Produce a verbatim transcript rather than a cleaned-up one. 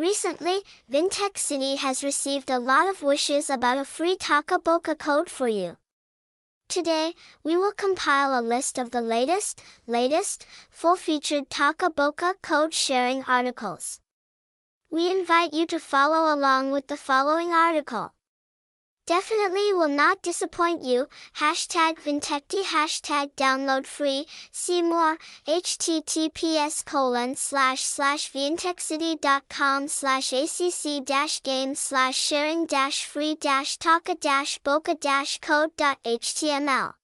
Recently, Vintech City has received a lot of wishes about a free Toca Boca code for you. Today, we will compile a list of the latest, latest, full-featured Toca Boca code-sharing articles. We invite you to follow along with the following article. Definitely will not disappoint you. Hashtag Vintechty, hashtag download free, see more, https colon slash slash vintechcity.com slash acc dash game slash sharing dash free dash toca dash boca dash code dot html.